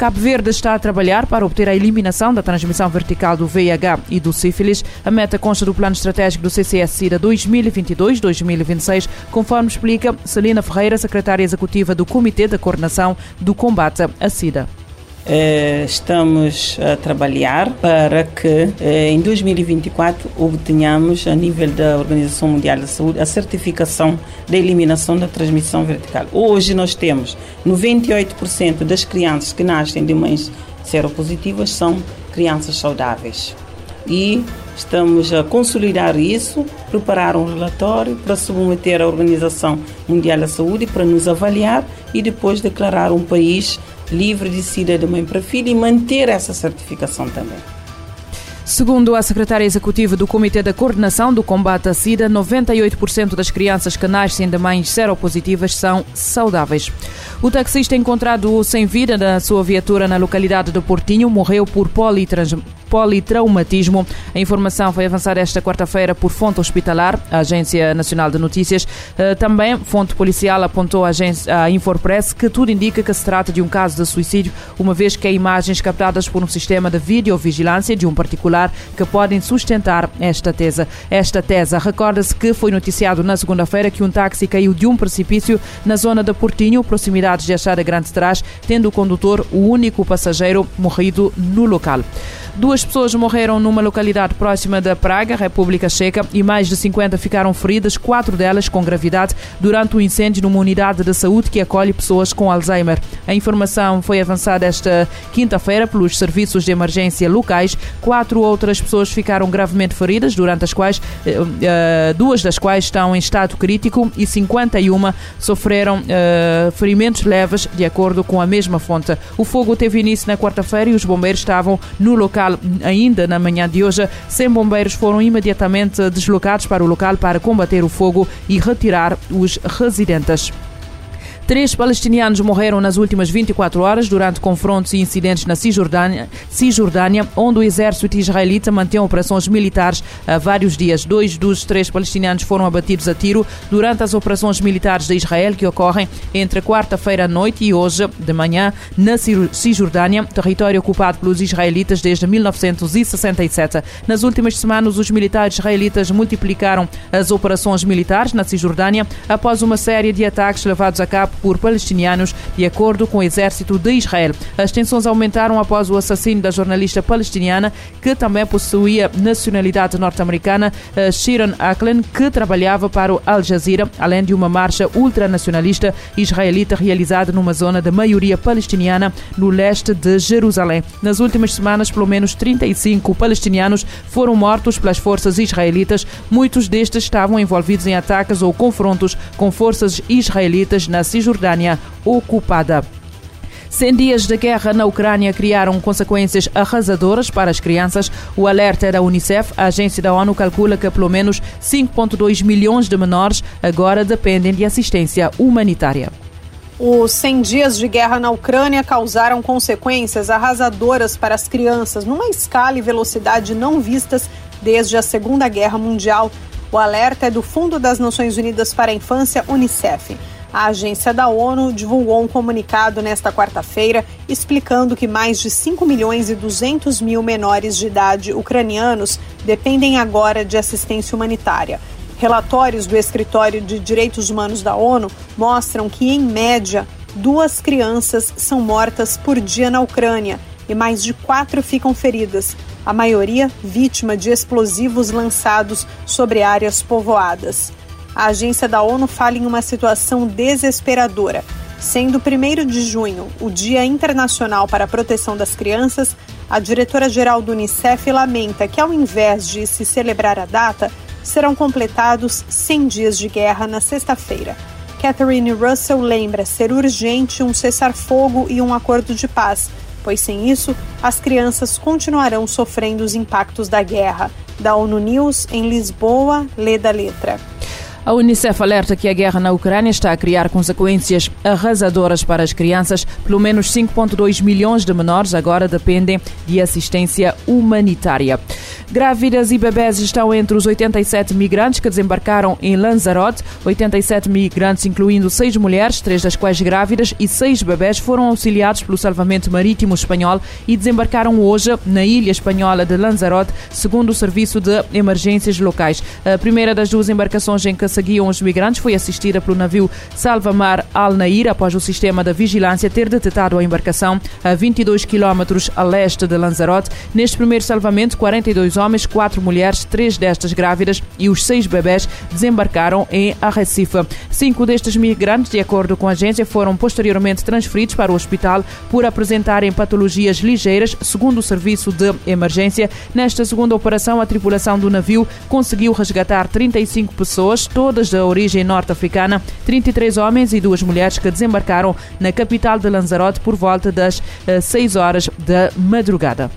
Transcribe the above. Cabo Verde está a trabalhar para obter a eliminação da transmissão vertical do VIH e do sífilis. A meta consta do plano estratégico do CCS-SIDA 2022-2026, conforme explica Celina Ferreira, secretária executiva do Comitê da Coordenação do Combate à SIDA. Estamos a trabalhar para que em 2024 obtenhamos, a nível da Organização Mundial da Saúde, a certificação da eliminação da transmissão vertical. Hoje nós temos 98% das crianças que nascem de mães seropositivas são crianças saudáveis. E estamos a consolidar isso, preparar um relatório para submeter à Organização Mundial da Saúde para nos avaliar e depois declarar um país livre de SIDA de mãe para filho e manter essa certificação também. Segundo a secretária executiva do Comitê da Coordenação do Combate à SIDA, 98% das crianças que nascem de mães seropositivas são saudáveis. O taxista encontrado sem vida na sua viatura na localidade do Portinho morreu por politraumatismo. A informação foi avançada esta quarta-feira por fonte hospitalar, a Agência Nacional de Notícias. Também, fonte policial apontou à Infopress que tudo indica que se trata de um caso de suicídio, uma vez que há imagens captadas por um sistema de videovigilância de um particular que podem sustentar esta tese. Recorda-se que foi noticiado na segunda-feira que um táxi caiu de um precipício na zona de Portinho, proximidades de Achada Grande Trás, tendo o condutor o único passageiro morrido no local. Duas pessoas morreram numa localidade próxima da Praga, República Checa, e mais de 50 ficaram feridas, 4 delas com gravidade, durante um incêndio numa unidade de saúde que acolhe pessoas com Alzheimer. A informação foi avançada esta quinta-feira pelos serviços de emergência locais. 4 outras pessoas ficaram gravemente feridas, durante as quais 2 das quais estão em estado crítico e 51 sofreram ferimentos leves, de acordo com a mesma fonte. O fogo teve início na quarta-feira e os bombeiros estavam no local ainda na manhã de hoje. 100 bombeiros foram imediatamente deslocados para o local para combater o fogo e retirar os residentes. 3 palestinianos morreram nas últimas 24 horas durante confrontos e incidentes na Cisjordânia, onde o exército israelita mantém operações militares há vários dias. 2 dos 3 palestinianos foram abatidos a tiro durante as operações militares de Israel que ocorrem entre quarta-feira à noite e hoje de manhã na Cisjordânia, território ocupado pelos israelitas desde 1967. Nas últimas semanas, os militares israelitas multiplicaram as operações militares na Cisjordânia após uma série de ataques levados a cabo por palestinianos, de acordo com o exército de Israel. As tensões aumentaram após o assassino da jornalista palestiniana, que também possuía nacionalidade norte-americana, Shireen Akleh, que trabalhava para o Al Jazeera, além de uma marcha ultranacionalista israelita realizada numa zona de maioria palestiniana no leste de Jerusalém. Nas últimas semanas, pelo menos 35 palestinianos foram mortos pelas forças israelitas. Muitos destes estavam envolvidos em ataques ou confrontos com forças israelitas na Cisjordânia ocupada. 100 dias de guerra na Ucrânia criaram consequências arrasadoras para as crianças. O alerta é da Unicef. A agência da ONU calcula que pelo menos 5,2 milhões de menores agora dependem de assistência humanitária. Os 100 dias de guerra na Ucrânia causaram consequências arrasadoras para as crianças, numa escala e velocidade não vistas desde a Segunda Guerra Mundial. O alerta é do Fundo das Nações Unidas para a Infância, Unicef. A agência da ONU divulgou um comunicado nesta quarta-feira explicando que mais de 5 milhões e 200 mil menores de idade ucranianos dependem agora de assistência humanitária. Relatórios do Escritório de Direitos Humanos da ONU mostram que, em média, 2 crianças são mortas por dia na Ucrânia e mais de 4 ficam feridas, a maioria vítima de explosivos lançados sobre áreas povoadas. A agência da ONU fala em uma situação desesperadora. Sendo 1º de junho o Dia Internacional para a Proteção das Crianças, a diretora-geral do Unicef lamenta que, ao invés de se celebrar a data, serão completados 100 dias de guerra na sexta-feira. Catherine Russell lembra ser urgente um cessar-fogo e um acordo de paz, pois sem isso, as crianças continuarão sofrendo os impactos da guerra. Da ONU News, em Lisboa, Leda Letra. A Unicef alerta que a guerra na Ucrânia está a criar consequências arrasadoras para as crianças. Pelo menos 5,2 milhões de menores agora dependem de assistência humanitária. Grávidas e bebés estão entre os 87 migrantes que desembarcaram em Lanzarote. 87 migrantes, incluindo 6 mulheres, 3 das quais grávidas, e 6 bebés foram auxiliados pelo Salvamento Marítimo Espanhol e desembarcaram hoje na ilha espanhola de Lanzarote, segundo o Serviço de Emergências Locais. A primeira das duas embarcações em que seguiam os migrantes foi assistida pelo navio Salvamar Al-Nair, após o sistema de vigilância ter detectado a embarcação a 22 km a leste de Lanzarote. Neste primeiro salvamento, 42 homens, 4 mulheres, 3 destas grávidas e os 6 bebés desembarcaram em Arrecife. 5 destes migrantes, de acordo com a agência, foram posteriormente transferidos para o hospital por apresentarem patologias ligeiras, segundo o serviço de emergência. Nesta segunda operação, a tripulação do navio conseguiu resgatar 35 pessoas, todas da origem norte-africana, 33 homens e 2 mulheres que desembarcaram na capital de Lanzarote por volta das 6 horas da madrugada.